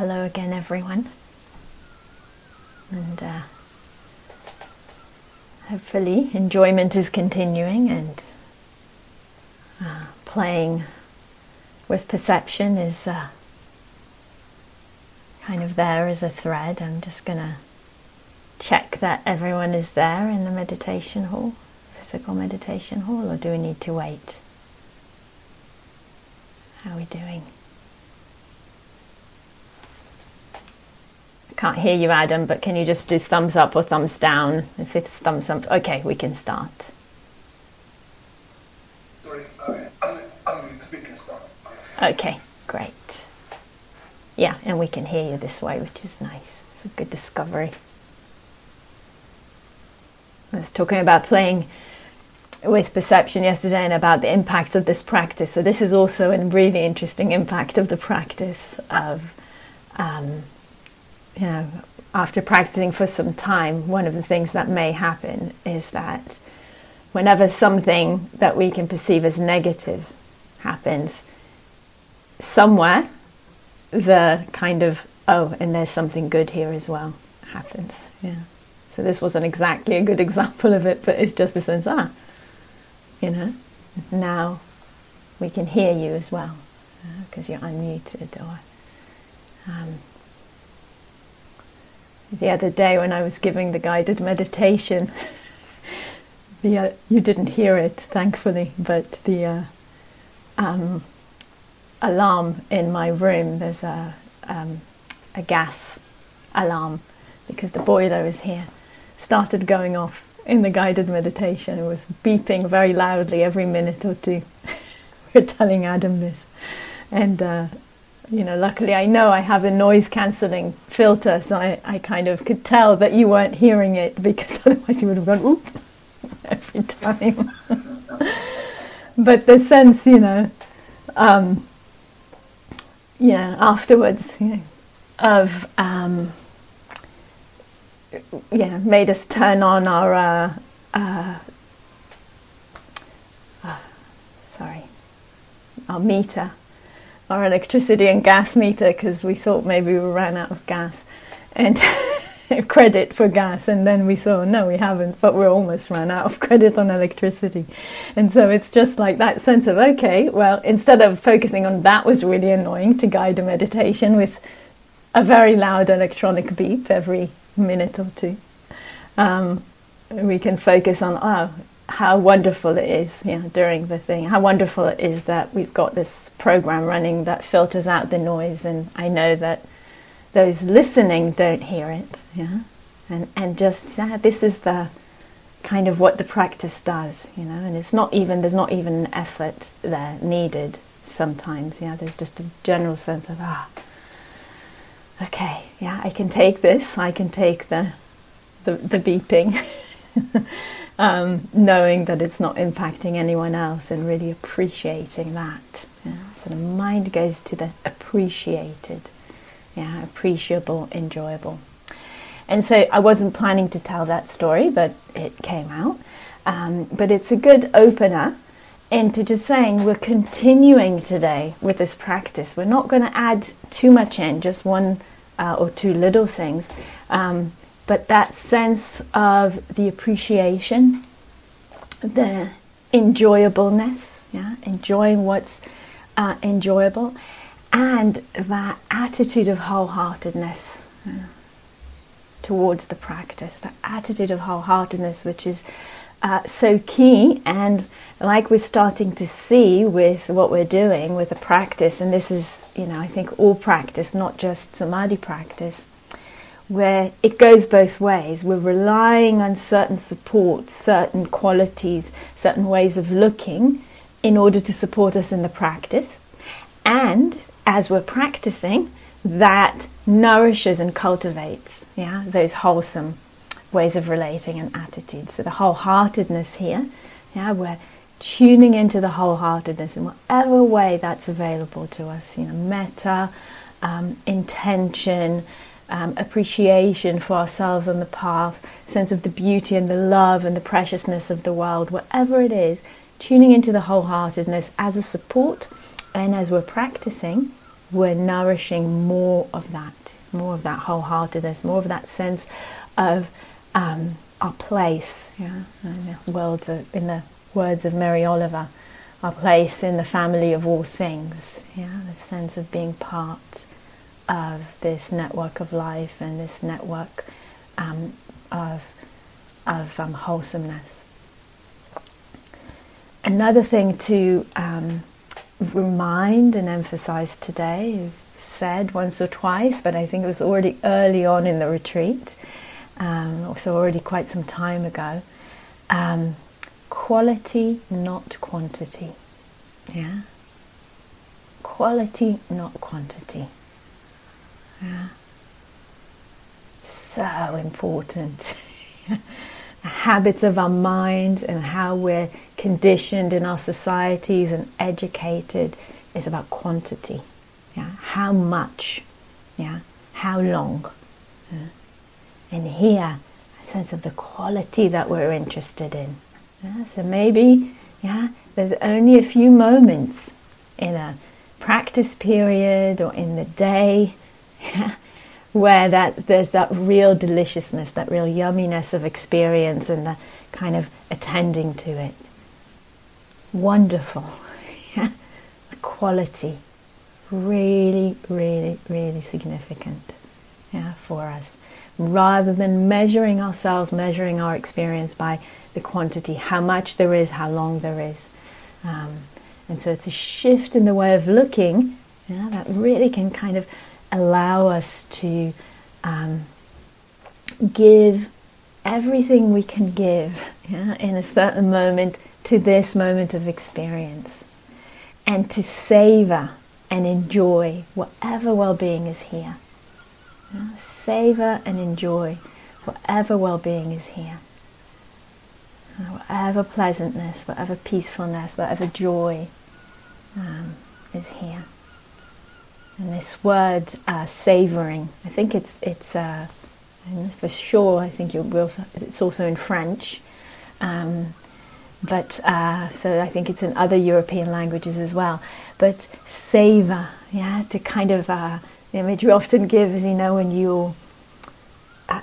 hello again, everyone. And hopefully enjoyment is continuing, and playing with perception is kind of there as a thread. I'm just going to check that everyone is there in the meditation hall, physical meditation hall, or do we need to wait? How are we doing? I can't hear you, Adam, but can you just do thumbs up or thumbs down? If it's thumbs up, okay, we can start. Sorry, we can start. Okay, great. Yeah, and we can hear you this way, which is nice. It's a good discovery. I was talking about playing with perception yesterday and about the impact of this practice. So this is also a really interesting impact of the practice of, you know, after practicing for some time, one of the things that may happen is that whenever something that we can perceive as negative happens, somewhere, the kind of, oh, and there's something good here as well, happens. Yeah. So this wasn't exactly a good example of it, but it's just the sense, you know, now we can hear you as well, because you're unmuted. Or the other day when I was giving the guided meditation, you didn't hear it, thankfully, but the alarm in my room, there's a gas alarm because the boiler is here, started going off in the guided meditation. It was beeping very loudly every minute or two. We're telling Adam this, and you know, luckily I know I have a noise cancelling filter, so I kind of could tell that you weren't hearing it, because otherwise you would have gone oop every time. But the sense, you know, afterwards, you know, of made us turn on our our meter, our electricity and gas meter, because we thought maybe we ran out of gas and credit for gas, and then we saw no, we haven't, but we almost ran out of credit on electricity. And so it's just like that sense of, okay, well, instead of focusing on that was really annoying, to guide a meditation with a very loud electronic beep every minute or two, we can focus on, how wonderful it is, during the thing, how wonderful it is that we've got this program running that filters out the noise, and I know that those listening don't hear it, and just, this is the kind of what the practice does, and it's not even, there's not even an effort there needed sometimes, there's just a general sense of, okay, I can take this, I can take the beeping, knowing that it's not impacting anyone else, and really appreciating that. So the mind goes to the appreciated, appreciable, enjoyable. And so I wasn't planning to tell that story, but it came out. But it's a good opener into just saying we're continuing today with this practice. We're not going to add too much in, just one or two little things, but that sense of the appreciation, the enjoyableness, enjoying what's enjoyable, and that attitude of wholeheartedness towards the practice, that attitude of wholeheartedness, which is so key. And like we're starting to see with what we're doing with the practice, and this is, I think all practice, not just samadhi practice, where it goes both ways. We're relying on certain supports, certain qualities, certain ways of looking in order to support us in the practice. And as we're practicing, that nourishes and cultivates, those wholesome ways of relating and attitudes. So the wholeheartedness here, we're tuning into the wholeheartedness in whatever way that's available to us, metta, intention, appreciation for ourselves on the path, sense of the beauty and the love and the preciousness of the world, whatever it is, tuning into the wholeheartedness as a support. And as we're practicing, we're nourishing more of that wholeheartedness, more of that sense of our place, yeah, in the words of Mary Oliver, our place in the family of all things, yeah, the sense of being part of this network of life and this network of wholesomeness. Another thing to remind and emphasize today is said once or twice, but I think it was already early on in the retreat, so already quite some time ago. Quality, not quantity. Yeah. Quality, not quantity. Yeah. So important. The habits of our minds and how we're conditioned in our societies and educated is about quantity. Yeah. How much? Yeah. How long? Yeah. And here, a sense of the quality that we're interested in. Yeah, so maybe, there's only a few moments in a practice period or in the day where there's that real deliciousness, that real yumminess of experience and the kind of attending to it. Wonderful. Yeah? The quality. Really, really, really significant for us. Rather than measuring ourselves, measuring our experience by the quantity, how much there is, how long there is. And so it's a shift in the way of looking that really can kind of allow us to give everything we can give in a certain moment to this moment of experience, and to savor and enjoy whatever well-being is here. Savor and enjoy whatever well-being is here. Whatever pleasantness, whatever peacefulness, whatever joy is here. And this word, savoring, I think it's for sure. I think it's also in French, so I think it's in other European languages as well. But savor, to kind of the image we often give is, when you're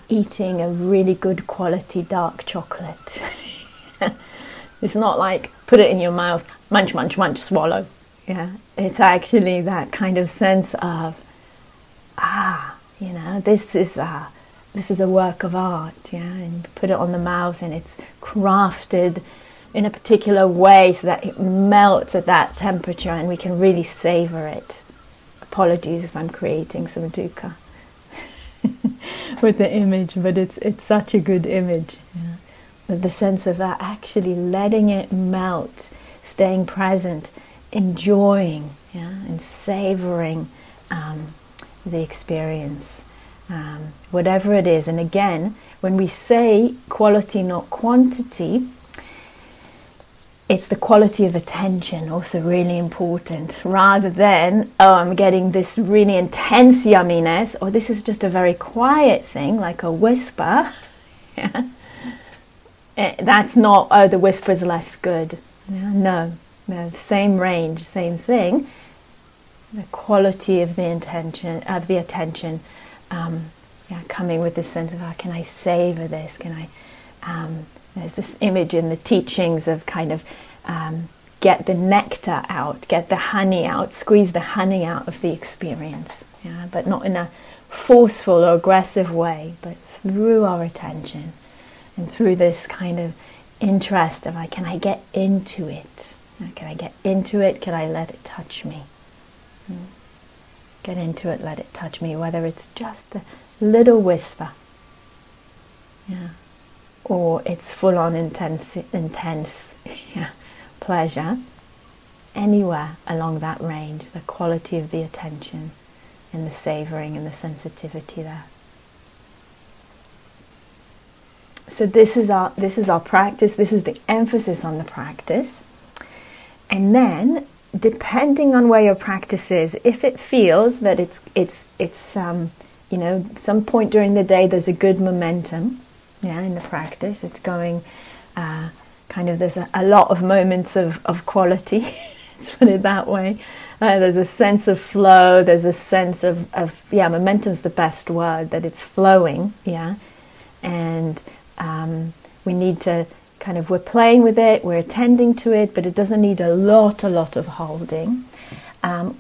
eating a really good quality dark chocolate. It's not like put it in your mouth, munch, munch, munch, swallow. Yeah, it's actually that kind of sense of, this is a work of art. Yeah, and you put it on the mouth, and it's crafted in a particular way so that it melts at that temperature, and we can really savor it. Apologies if I'm creating some dukkha with the image, but it's such a good image. Yeah. The sense of that, actually letting it melt, staying present, enjoying and savoring the experience, whatever it is. And again, when we say quality, not quantity, it's the quality of attention, also really important, rather than, I'm getting this really intense yumminess, or this is just a very quiet thing, like a whisper. Yeah. That's not, the whisper's less good. Yeah, no, same range, same thing. The quality of the attention, coming with this sense of, can I savor this? Can I? There's this image in the teachings of kind of get the nectar out, get the honey out, squeeze the honey out of the experience, but not in a forceful or aggressive way, but through our attention. And through this kind of interest of, can I get into it? Can I get into it? Can I let it touch me? Get into it, let it touch me, whether it's just a little whisper, or it's full-on intense pleasure. Anywhere along that range, the quality of the attention and the savoring and the sensitivity there. So this is our practice, this is the emphasis on the practice. And then, depending on where your practice is, if it feels that it's some point during the day there's a good momentum, in the practice, it's going, there's a lot of moments of quality let's put it that way. There's a sense of flow, there's a sense of momentum's the best word, that it's flowing, yeah. And we need to kind of, we're playing with it, we're attending to it, but it doesn't need a lot of holding.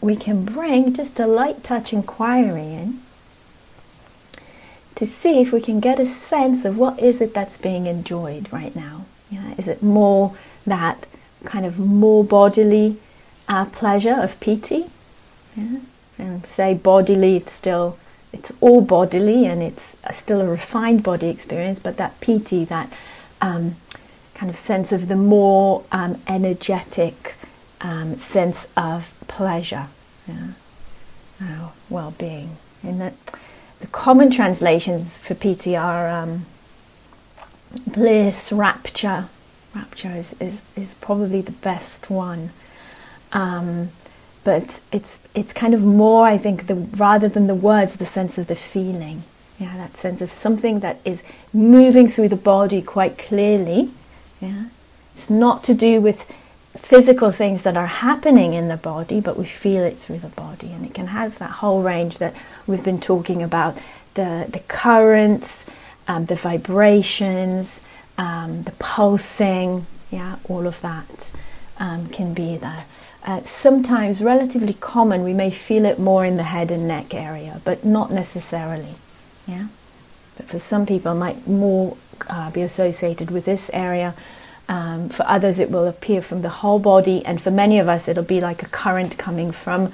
We can bring just a light touch inquiry in to see if we can get a sense of what is it that's being enjoyed right now. Yeah? Is it more that kind of more bodily pleasure of piti? Yeah? And say bodily, it's all bodily and it's still a refined body experience, but that piti, that kind of sense of the more energetic sense of pleasure, yeah? Our well-being. And that the common translations for piti are bliss, rapture. Rapture is probably the best one. But it's kind of more, I think, rather than the words, the sense of the feeling. Yeah, that sense of something that is moving through the body quite clearly. Yeah, it's not to do with physical things that are happening in the body, but we feel it through the body, and it can have that whole range that we've been talking about: the currents, the vibrations, the pulsing. Yeah, all of that can be there. Sometimes relatively common, we may feel it more in the head and neck area, but not necessarily. Yeah, but for some people, it might more be associated with this area. For others, it will appear from the whole body, and for many of us, it'll be like a current coming from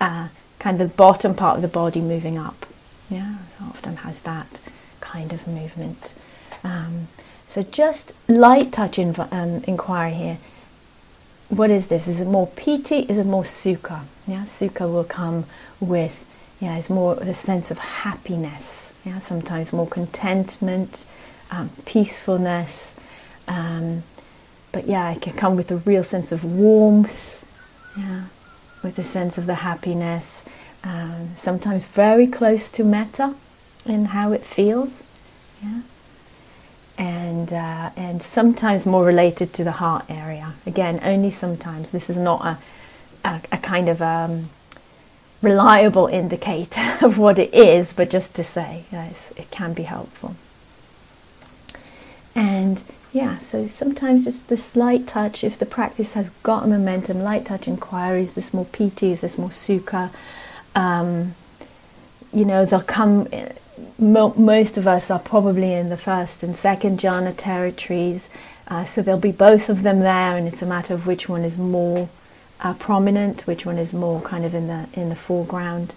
kind of the bottom part of the body moving up. Yeah, it often has that kind of movement. So just light touch inquiry here. What is this? Is it more piti? Is it more sukha? Yeah, sukha will come with, yeah, it's more the sense of happiness. Yeah, sometimes more contentment, peacefulness. But yeah, it can come with a real sense of warmth, yeah, with a sense of the happiness, sometimes very close to metta in how it feels, yeah, and sometimes more related to the heart area. Again, only sometimes. This is not a kind of reliable indicator of what it is, but just to say, yes, it can be helpful. And yeah, so sometimes just this light touch, if the practice has got momentum, light touch inquiries, this more piti, is this more sukha, they'll come, most of us are probably in the first and second jhana territories, so there'll be both of them there, and it's a matter of which one is more prominent, which one is more kind of in the foreground.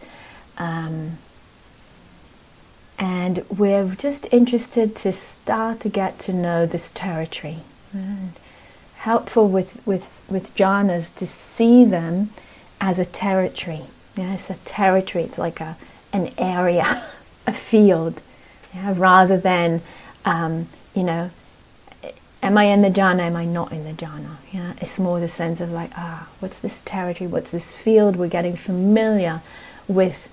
And we're just interested to start to get to know this territory. And helpful with jhanas to see them as a territory. Yeah, it's a territory. It's like an area, a field, yeah, rather than am I in the jhana? Am I not in the jhana? Yeah, it's more the sense of like, what's this territory? What's this field? We're getting familiar with.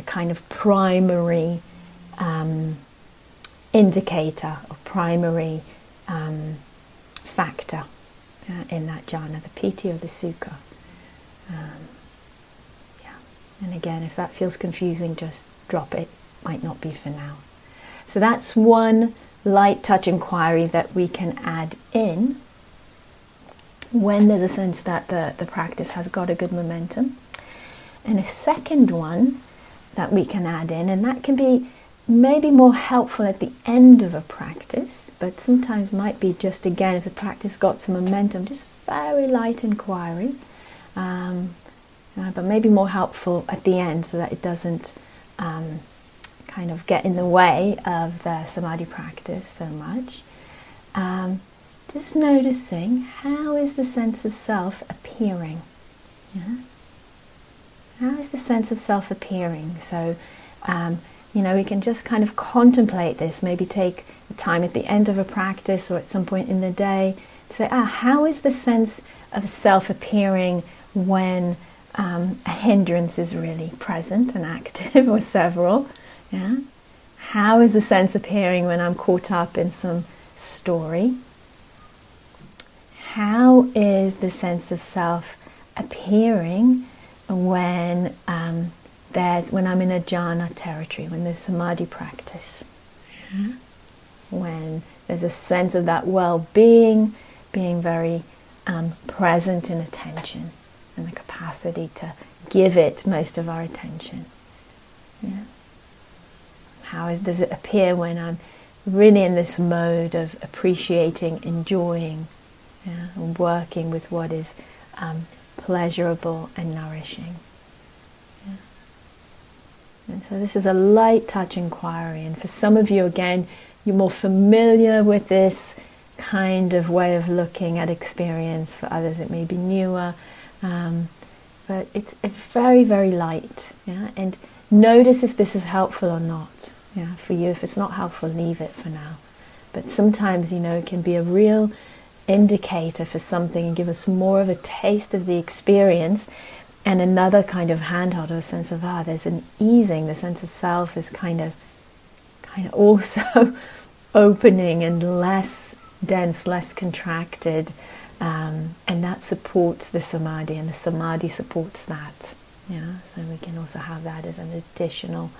A kind of primary indicator or primary factor in that jhana, the piti or the sukha. And again, if that feels confusing, just drop it. Might not be for now. So that's one light touch inquiry that we can add in when there's a sense that the practice has got a good momentum. And a second one that we can add in, and that can be maybe more helpful at the end of a practice, but sometimes might be just, again, if the practice got some momentum, just very light inquiry, but maybe more helpful at the end so that it doesn't kind of get in the way of the samadhi practice so much. Just noticing, how is the sense of self appearing? Yeah? How is the sense of self appearing? So, we can just kind of contemplate this, maybe take the time at the end of a practice or at some point in the day to say, how is the sense of self appearing when a hindrance is really present and active, or several? Yeah. How is the sense appearing when I'm caught up in some story? how is the sense of self appearing when when I'm in a jhana territory, when there's samadhi practice, yeah. When there's a sense of that well-being, being very present in attention and the capacity to give it most of our attention. Yeah. Does it appear when I'm really in this mode of appreciating, enjoying, yeah, and working with what is pleasurable and nourishing? Yeah. And so this is a light touch inquiry, and for some of you again, you're more familiar with this kind of way of looking at experience. For others it may be newer, but it's very, very light, yeah? And notice if this is helpful or not, yeah? For you, if it's not helpful, leave it for now. But sometimes, you know, it can be a real indicator for something and give us more of a taste of the experience and another kind of handhold, or a sense of, there's an easing. The sense of self is kind of also opening and less dense, less contracted, and that supports the samadhi, and the samadhi supports that. Yeah, so we can also have that as an additional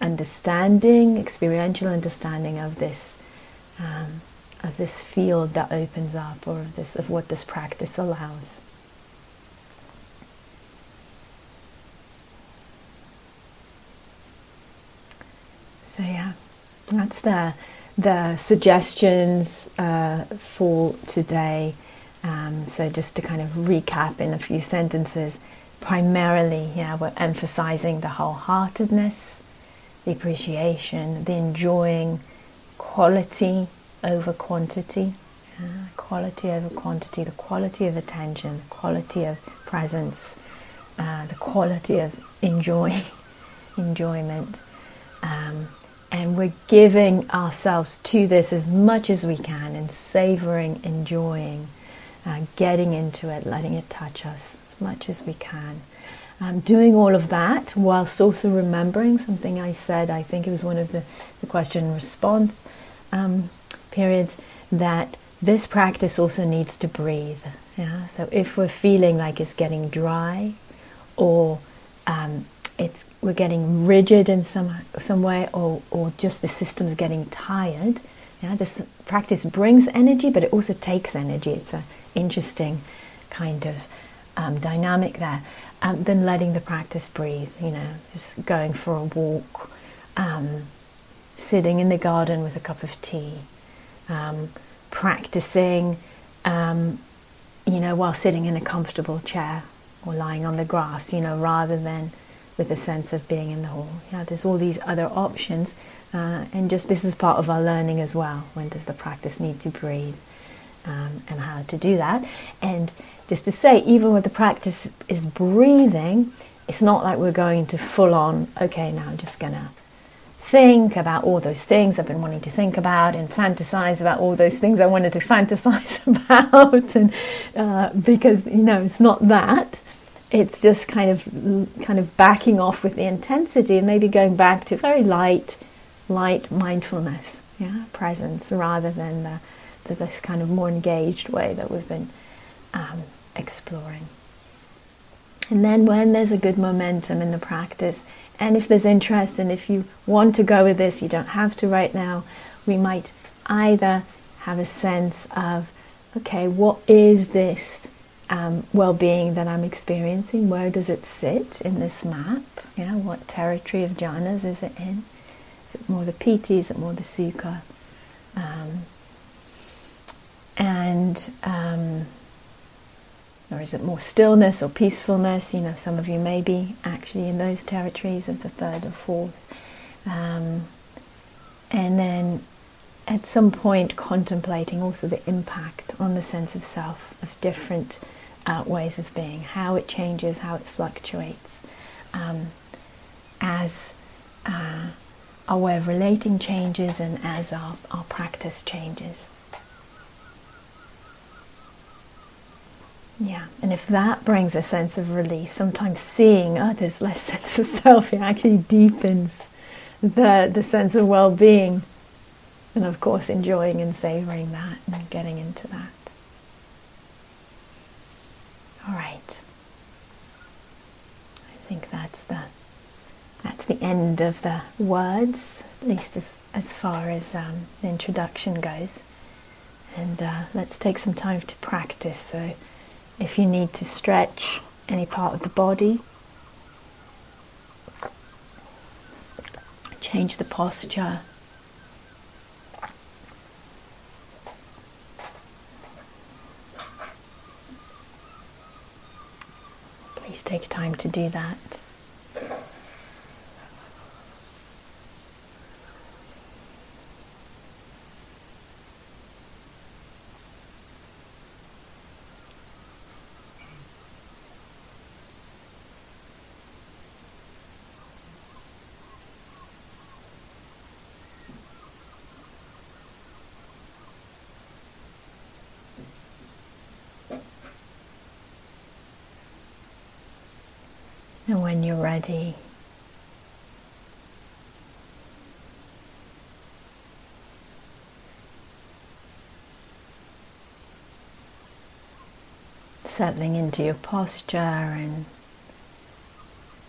understanding, experiential understanding of this. Of this field that opens up, or of what this practice allows. So yeah, that's the suggestions for today. So just to kind of recap in a few sentences, primarily, yeah, we're emphasizing the wholeheartedness, the appreciation, the enjoying, quality over quantity, yeah. Quality over quantity, the quality of attention, the quality of presence, the quality of enjoyment. And we're giving ourselves to this as much as we can, and savoring, enjoying, getting into it, letting it touch us as much as we can. Doing all of that whilst also remembering something I said, I think it was one of the question and response periods, that this practice also needs to breathe. Yeah? So if we're feeling like it's getting dry, or we're getting rigid in some way, or just the system's getting tired, yeah? This practice brings energy, but it also takes energy. It's an interesting kind of dynamic there. Then letting the practice breathe, you know, just going for a walk, sitting in the garden with a cup of tea, practicing, you know, while sitting in a comfortable chair or lying on the grass, you know, rather than with a sense of being in the hall. Yeah, there's all these other options, and just this is part of our learning as well. When does the practice need to breathe, and how to do that? And just to say, even when the practice is breathing, it's not like we're going to full on, okay, now I'm just gonna think about all those things I've been wanting to think about, and fantasize about all those things I wanted to fantasize about, and because, you know, it's not that. It's just kind of backing off with the intensity, and maybe going back to very light mindfulness, yeah, presence, rather than this kind of more engaged way that we've been exploring. And then when there's a good momentum in the practice, and if there's interest, and if you want to go with this, you don't have to right now, we might either have a sense of, okay, what is this well-being that I'm experiencing? Where does it sit in this map? You know, what territory of jhanas is it in? Is it more the piti? Is it more the sukha? Or is it more stillness or peacefulness? You know, some of you may be actually in those territories of the third or fourth. And then at some point contemplating also the impact on the sense of self of different ways of being, how it changes, how it fluctuates, as our way of relating changes, and as our practice changes. Yeah, and if that brings a sense of release, sometimes seeing, there's less sense of self, it actually deepens the sense of well-being And of course, enjoying and savoring that and getting into that. All right. I think that's the end of the words, at least as far as the introduction goes. And let's take some time to practice. So if you need to stretch any part of the body, change the posture. Please take time to do that. And when you're ready, settling into your posture and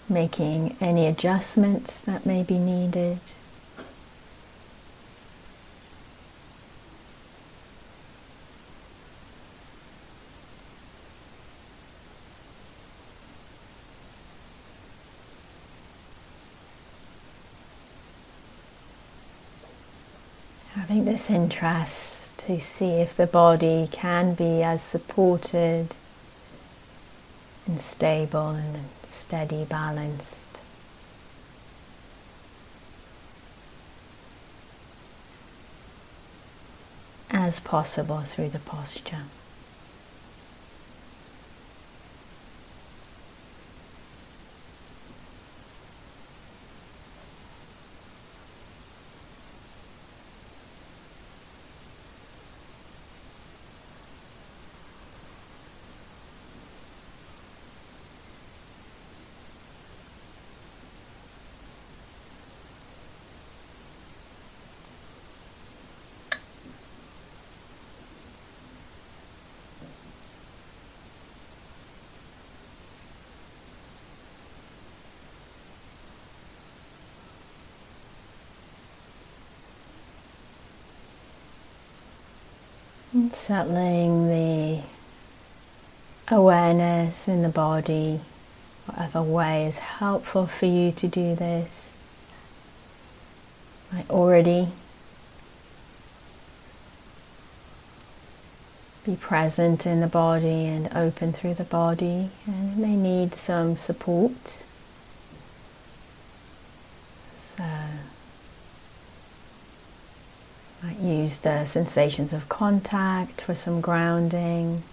making any adjustments that may be needed. Having this interest to see if the body can be as supported and stable and steady, balanced. As possible through the posture. And settling the awareness in the body, whatever way is helpful for you to do this. Might already be present in the body and open through the body, and it may need some support. Might use the sensations of contact for some grounding.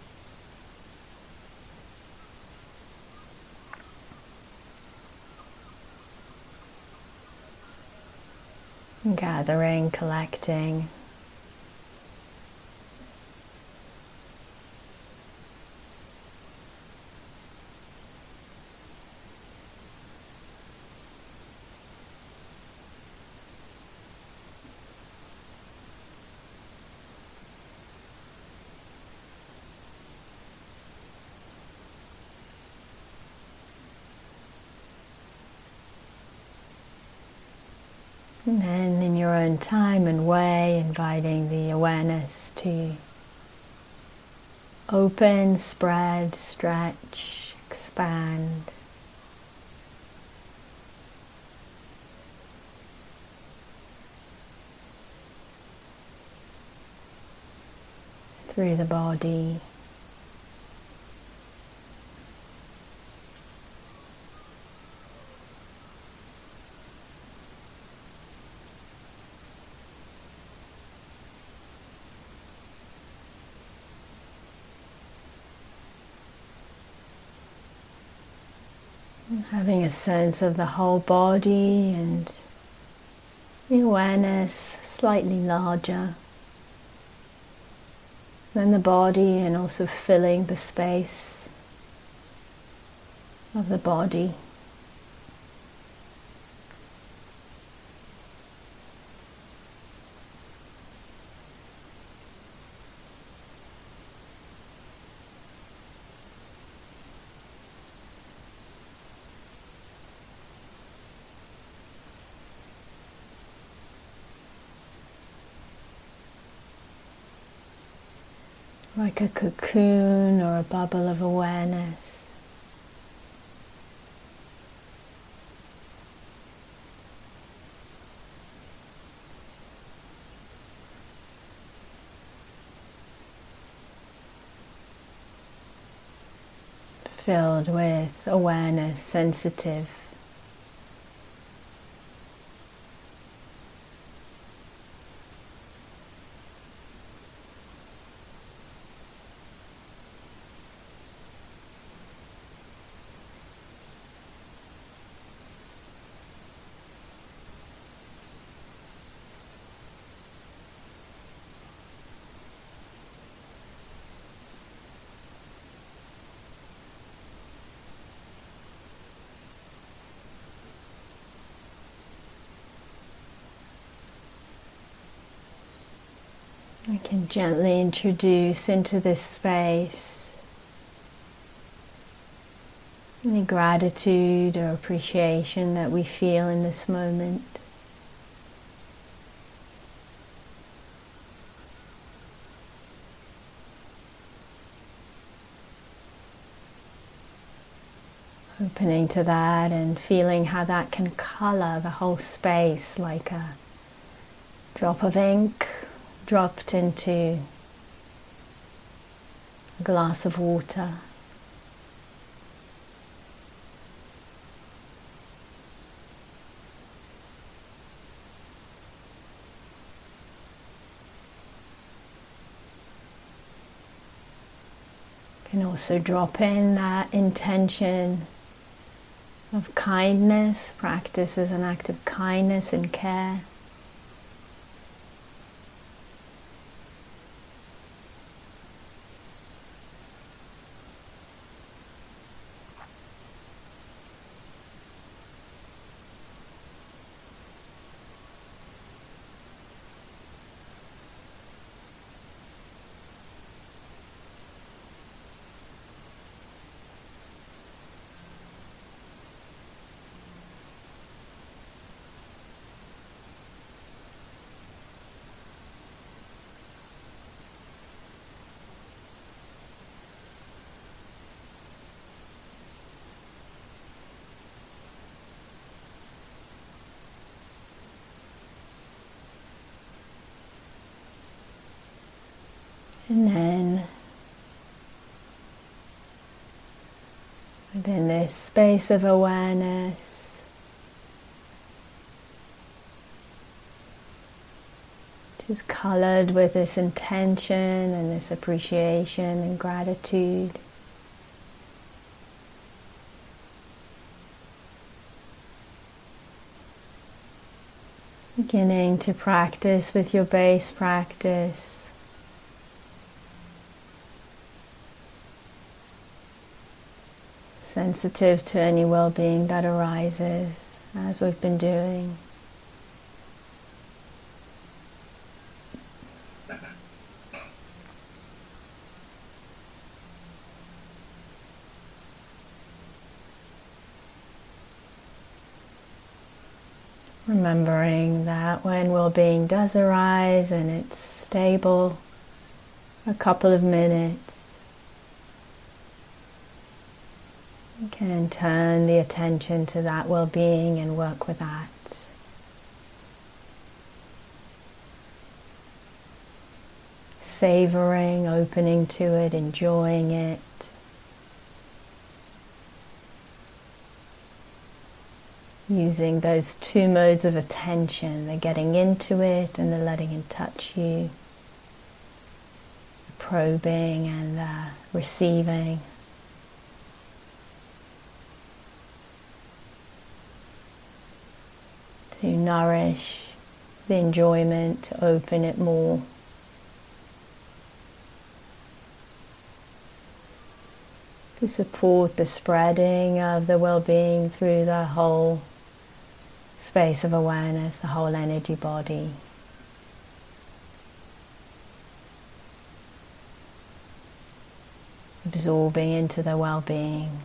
And gathering, collecting. And then in your own time and way, inviting the awareness to open, spread, stretch, expand. Through the body. Having a sense of the whole body and the awareness slightly larger than the body, and also filling the space of the body. like a cocoon or a bubble of awareness. Filled with awareness, sensitive. I can gently introduce into this space any gratitude or appreciation that we feel in this moment. Opening to that and feeling how that can colour the whole space like a drop of ink dropped into a glass of water. You can also drop in that intention of kindness, practice as an act of kindness and care. And then, within this space of awareness, which is coloured with this intention and this appreciation and gratitude, beginning to practice with your base practice. Sensitive to any well-being that arises, as we've been doing. Remembering that when well-being does arise and it's stable, a couple of minutes, you can turn the attention to that well-being and work with that. Savoring, opening to it, enjoying it. Using those two modes of attention, the getting into it and the letting it touch you. The probing and the receiving. To nourish the enjoyment, to open it more. To support the spreading of the well-being through the whole space of awareness, the whole energy body. Absorbing into the well-being.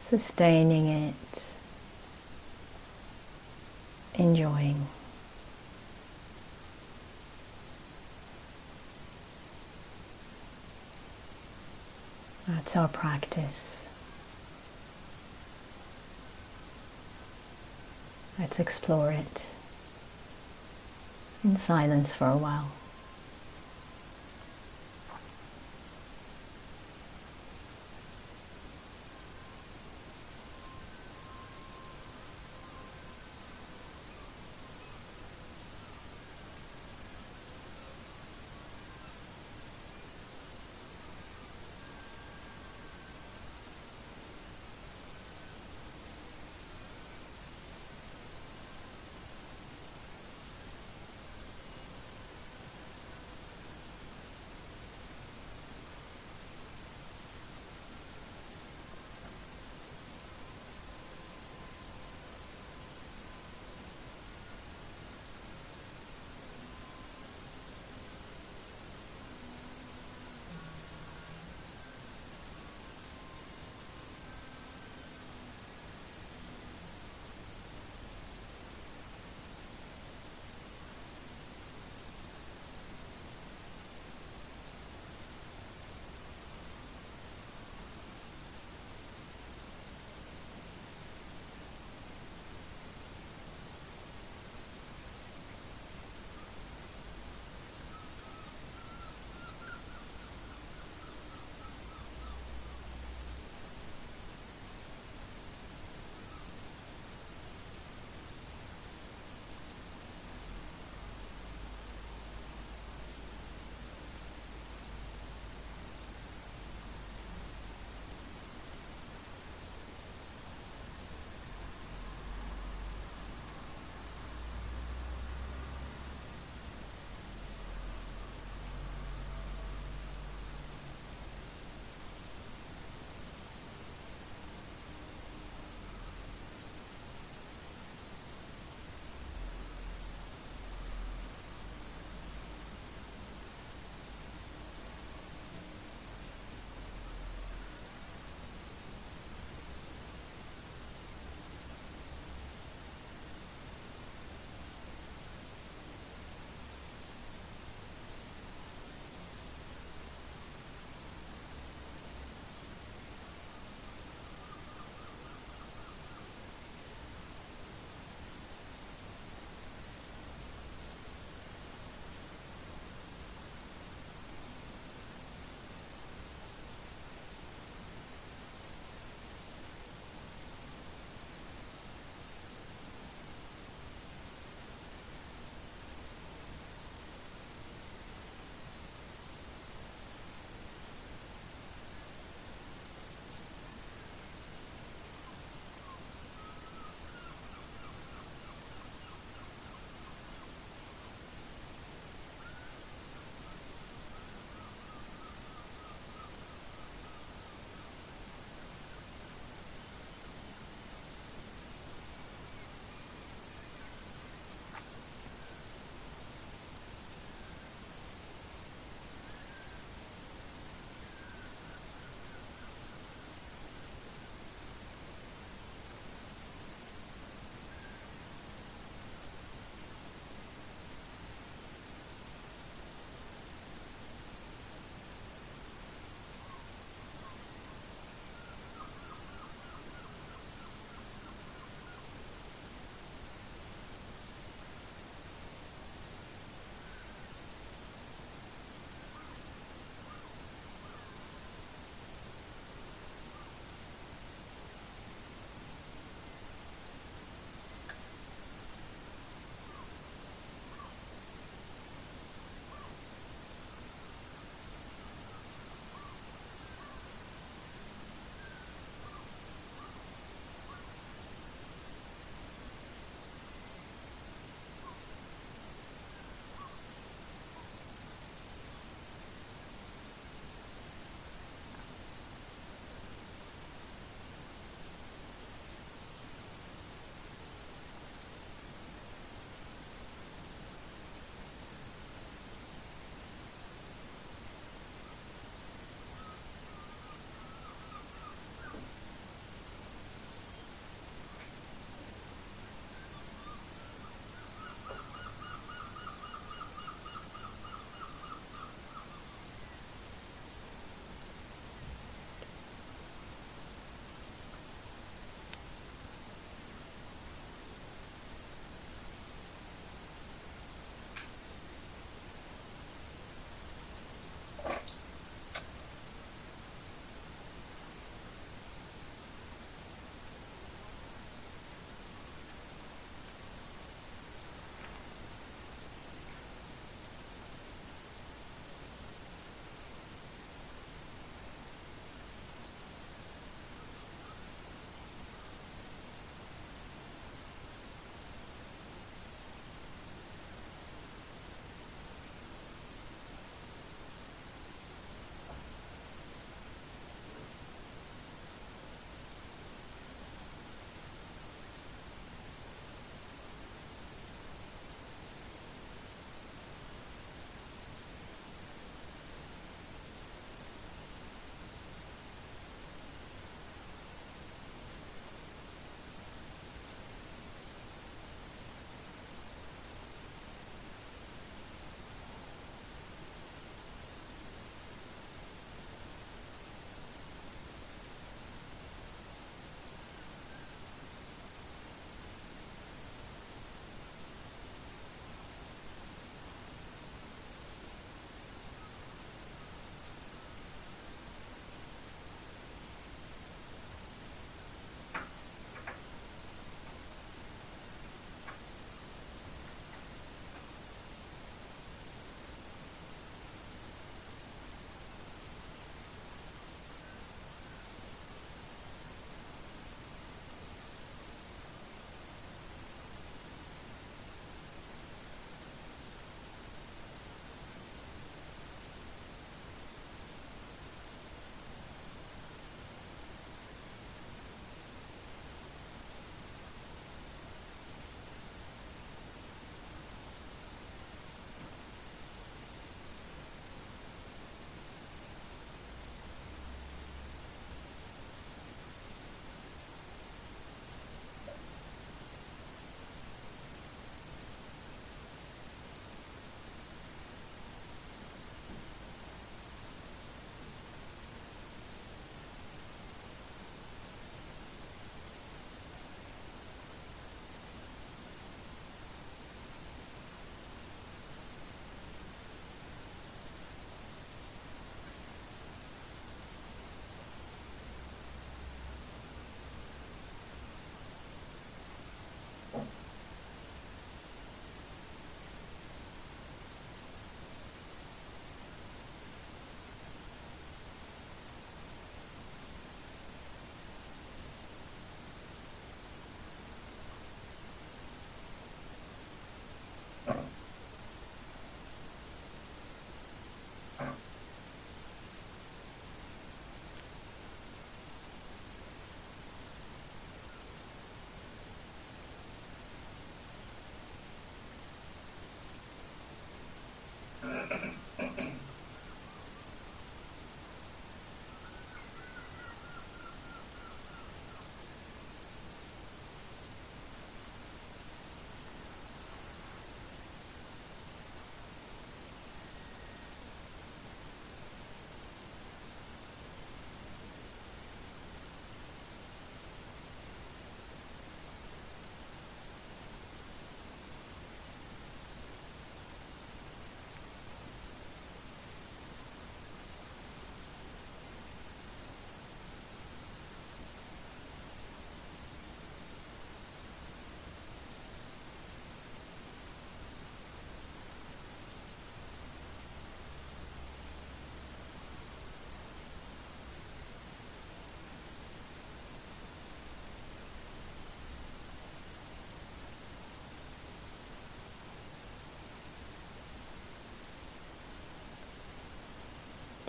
Sustaining it. Enjoying. That's our practice. Let's explore it in silence for a while.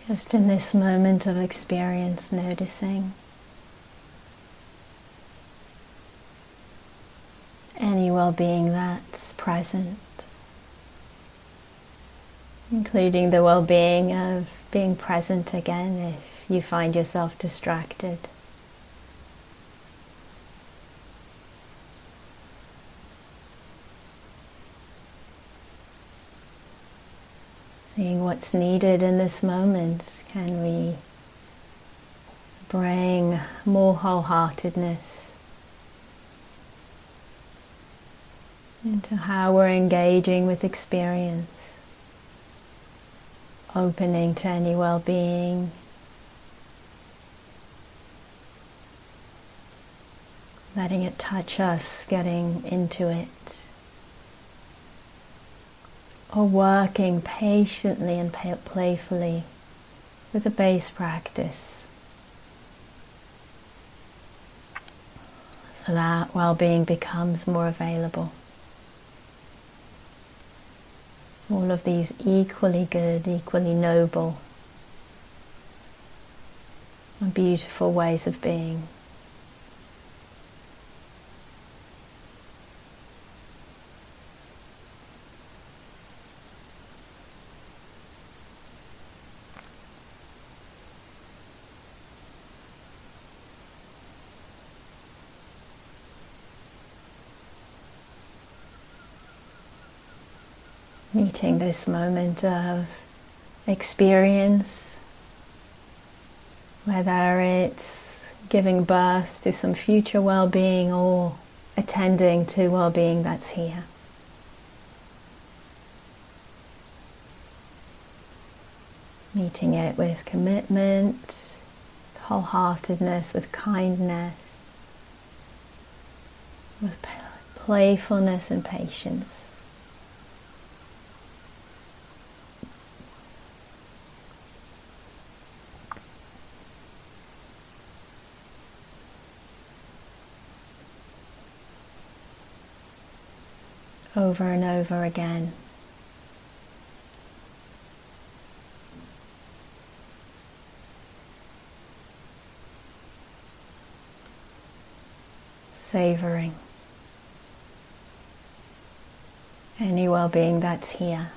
Just in this moment of experience, noticing any well-being that's present, including the well-being of being present again if you find yourself distracted. Seeing what's needed in this moment. Can we bring more wholeheartedness into how we're engaging with experience, opening to any well-being, letting it touch us, getting into it, or working patiently and playfully with the base practice, so that well-being becomes more available. All of these equally good, equally noble and beautiful ways of being. Meeting this moment of experience, whether it's giving birth to some future well-being or attending to well-being that's here. Meeting it with commitment, wholeheartedness, with kindness, with playfulness and patience. Over and over again. Savoring any well-being that's here.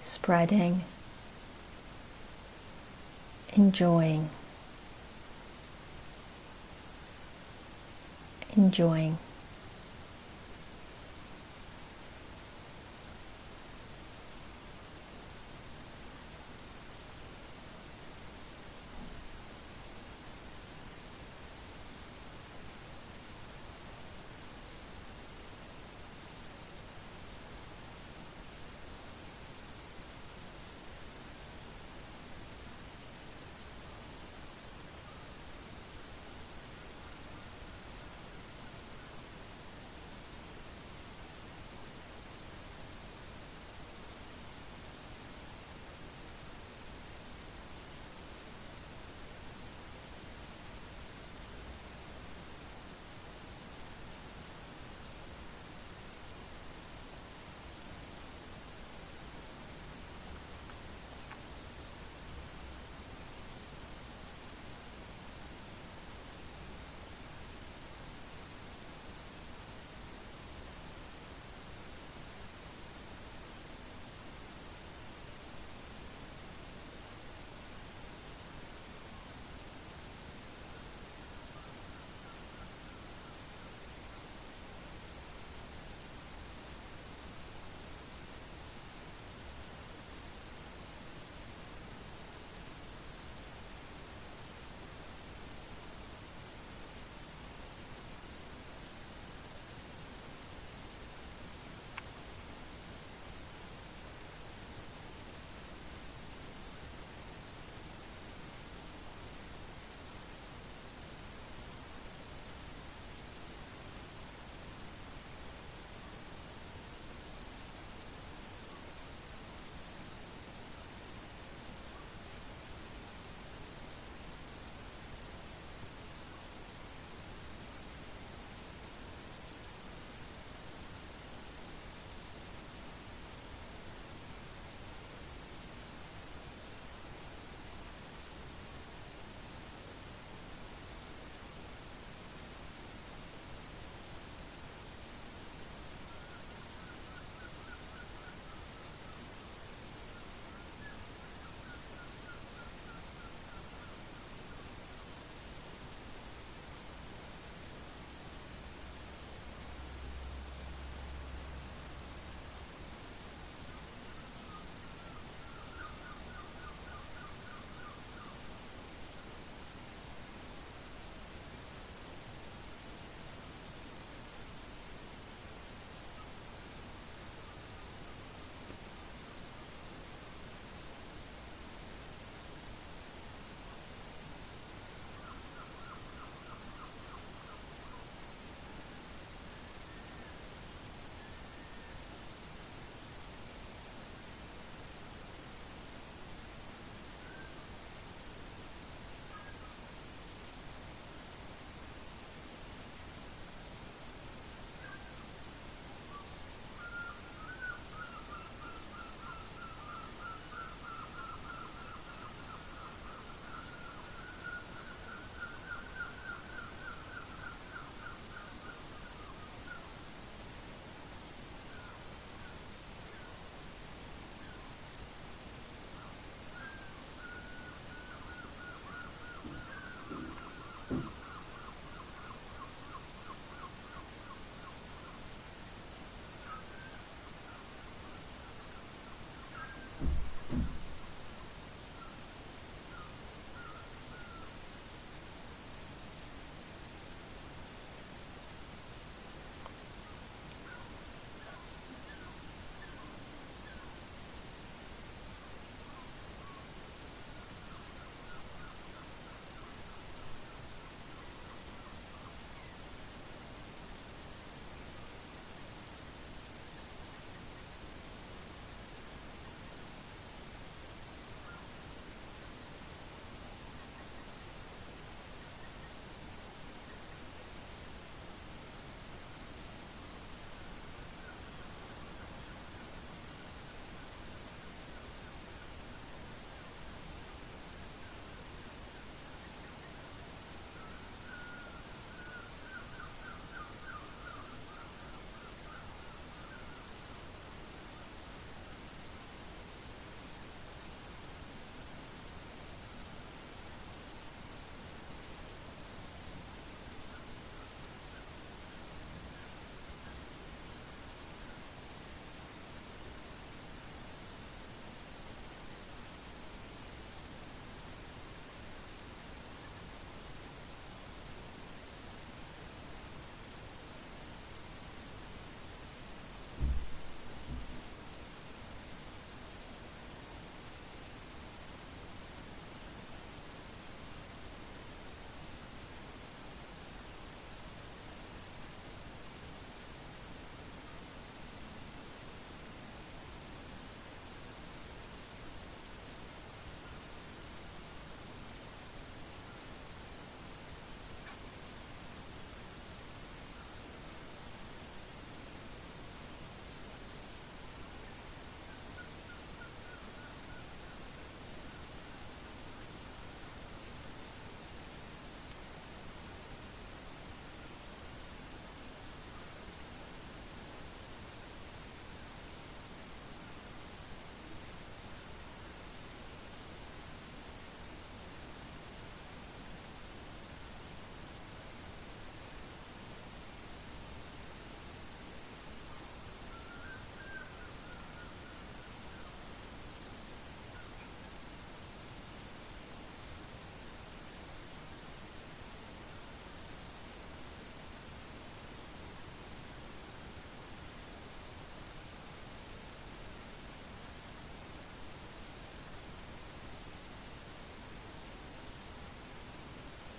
Spreading, enjoying. Enjoying.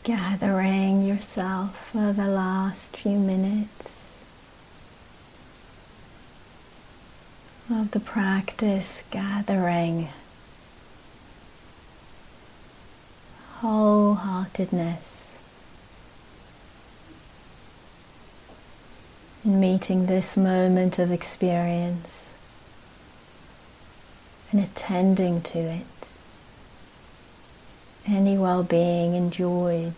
gathering yourself for the last few minutes of the practice, gathering wholeheartedness in meeting this moment of experience and attending to it. Any well-being enjoyed,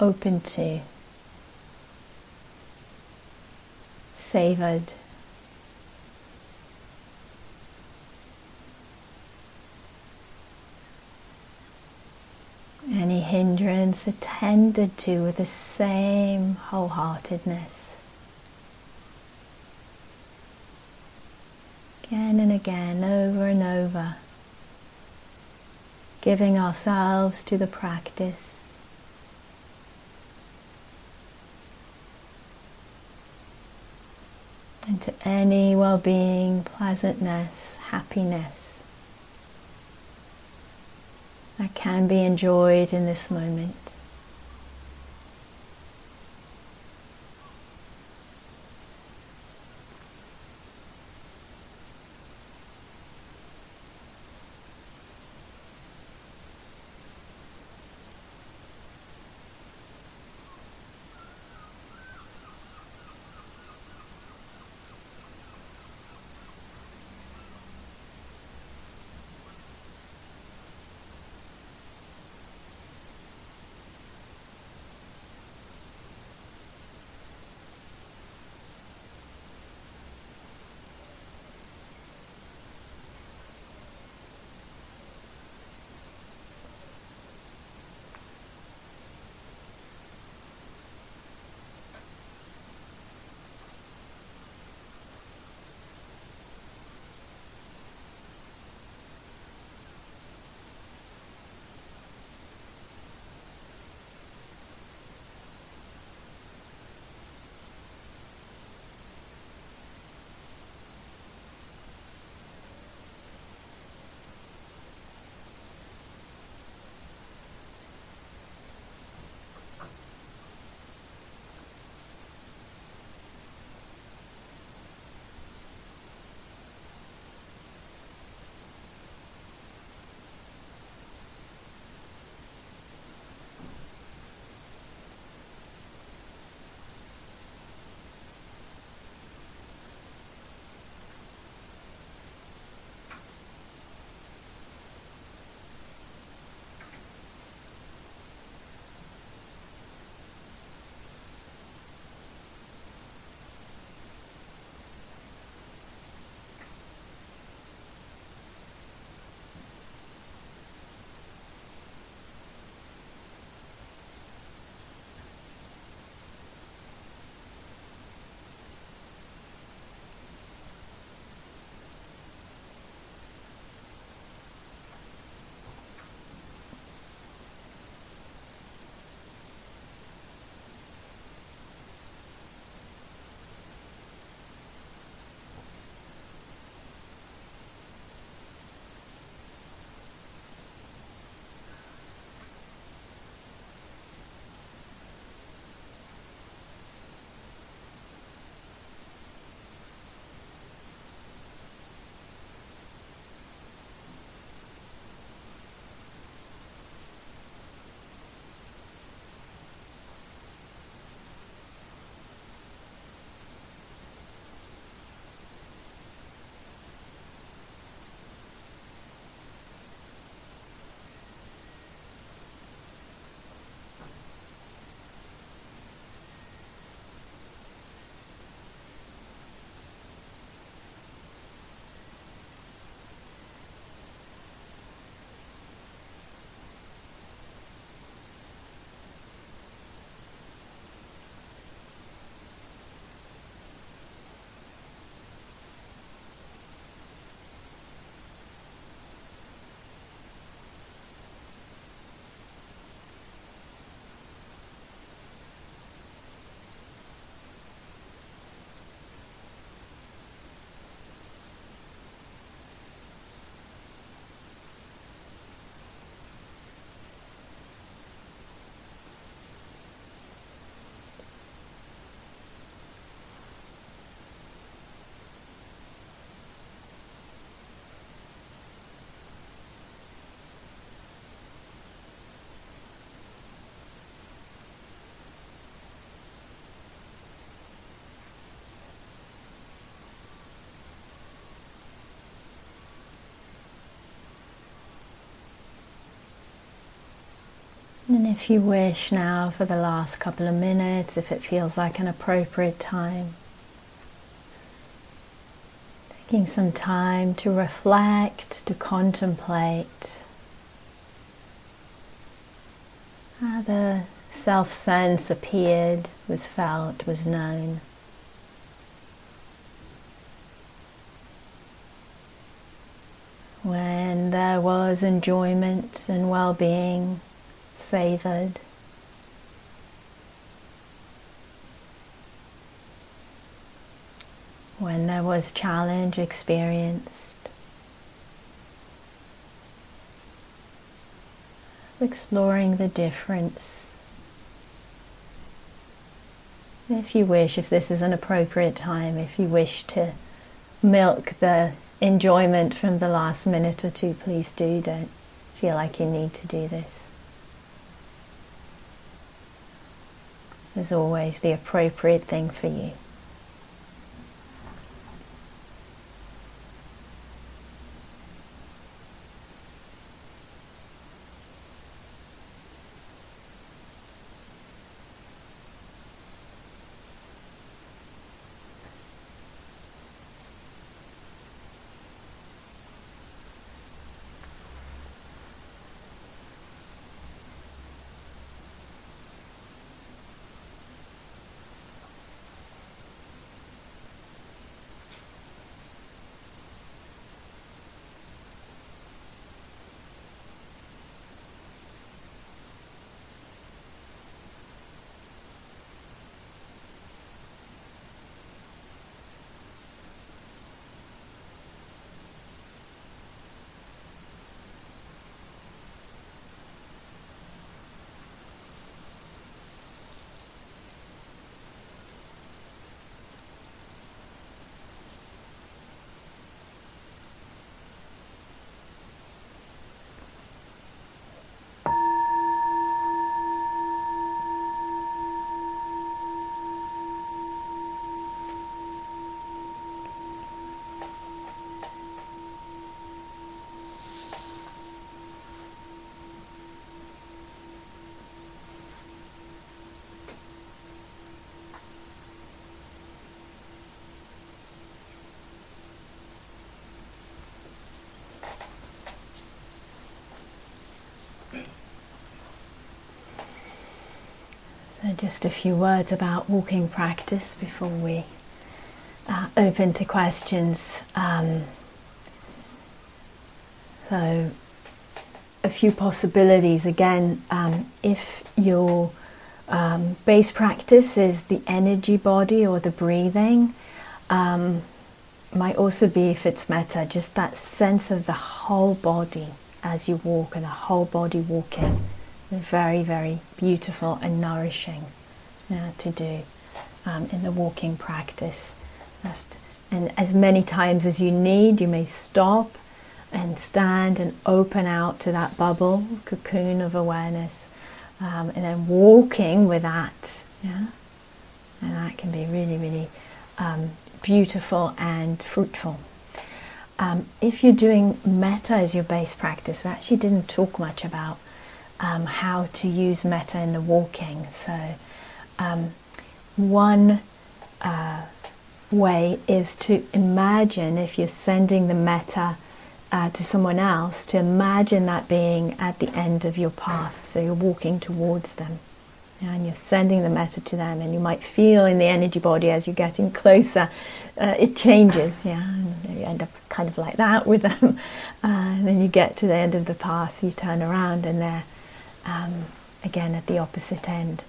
open to, savored. Any hindrance attended to with the same wholeheartedness. Again and again, over and over, giving ourselves to the practice. And to any well-being, pleasantness, happiness that can be enjoyed in this moment. And if you wish now, for the last couple of minutes, if it feels like an appropriate time, taking some time to reflect, to contemplate how the self-sense appeared, was felt, was known. When there was enjoyment and well-being savored. When there was challenge experienced. Exploring the difference. If you wish, if this is an appropriate time, if you wish to milk the enjoyment from the last minute or two, please do. Don't feel like you need to do this. There's always the appropriate thing for you. So just a few words about walking practice before we open to questions. So a few possibilities. Again, if your base practice is the energy body or the breathing, might also be, if it's metta, just that sense of the whole body as you walk and the whole body walking. Very, very beautiful and nourishing to do in the walking practice. And as many times as you need, you may stop and stand and open out to that bubble, cocoon of awareness, and then walking with that. Yeah? And that can be really, really beautiful and fruitful. If you're doing metta as your base practice, we actually didn't talk much about how to use metta in the walking. So one way is to imagine, if you're sending the metta to someone else, to imagine that being at the end of your path. So you're walking towards them and you're sending the metta to them, and you might feel in the energy body as you're getting closer, it changes, and you end up kind of like that with them, and then you get to the end of the path, you turn around and they're again at the opposite end.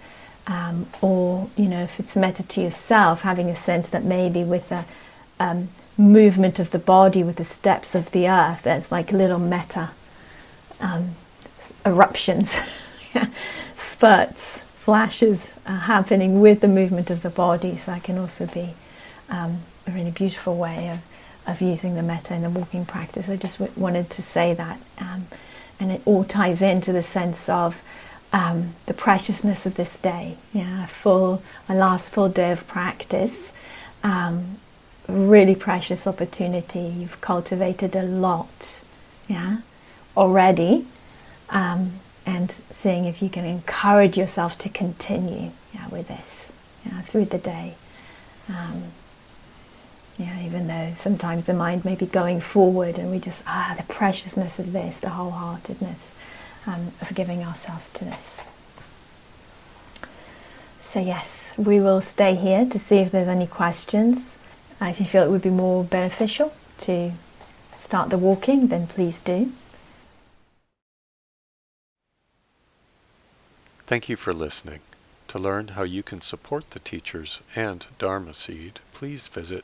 Or, if it's metta to yourself, having a sense that maybe with the movement of the body, with the steps of the earth, there's like little metta eruptions, spurts, flashes happening with the movement of the body. So that can also be a really beautiful way of using the metta in the walking practice. I just wanted to say that. And it all ties into the sense of the preciousness of this day. My last full day of practice. Really precious opportunity. You've cultivated a lot already. and seeing if you can encourage yourself to continue with this through the day. Even though sometimes the mind may be going forward and we just, the preciousness of this, the wholeheartedness of giving ourselves to this. So yes, we will stay here to see if there's any questions. If you feel it would be more beneficial to start the walking, then please do. Thank you for listening. To learn how you can support the teachers and Dharma Seed, please visit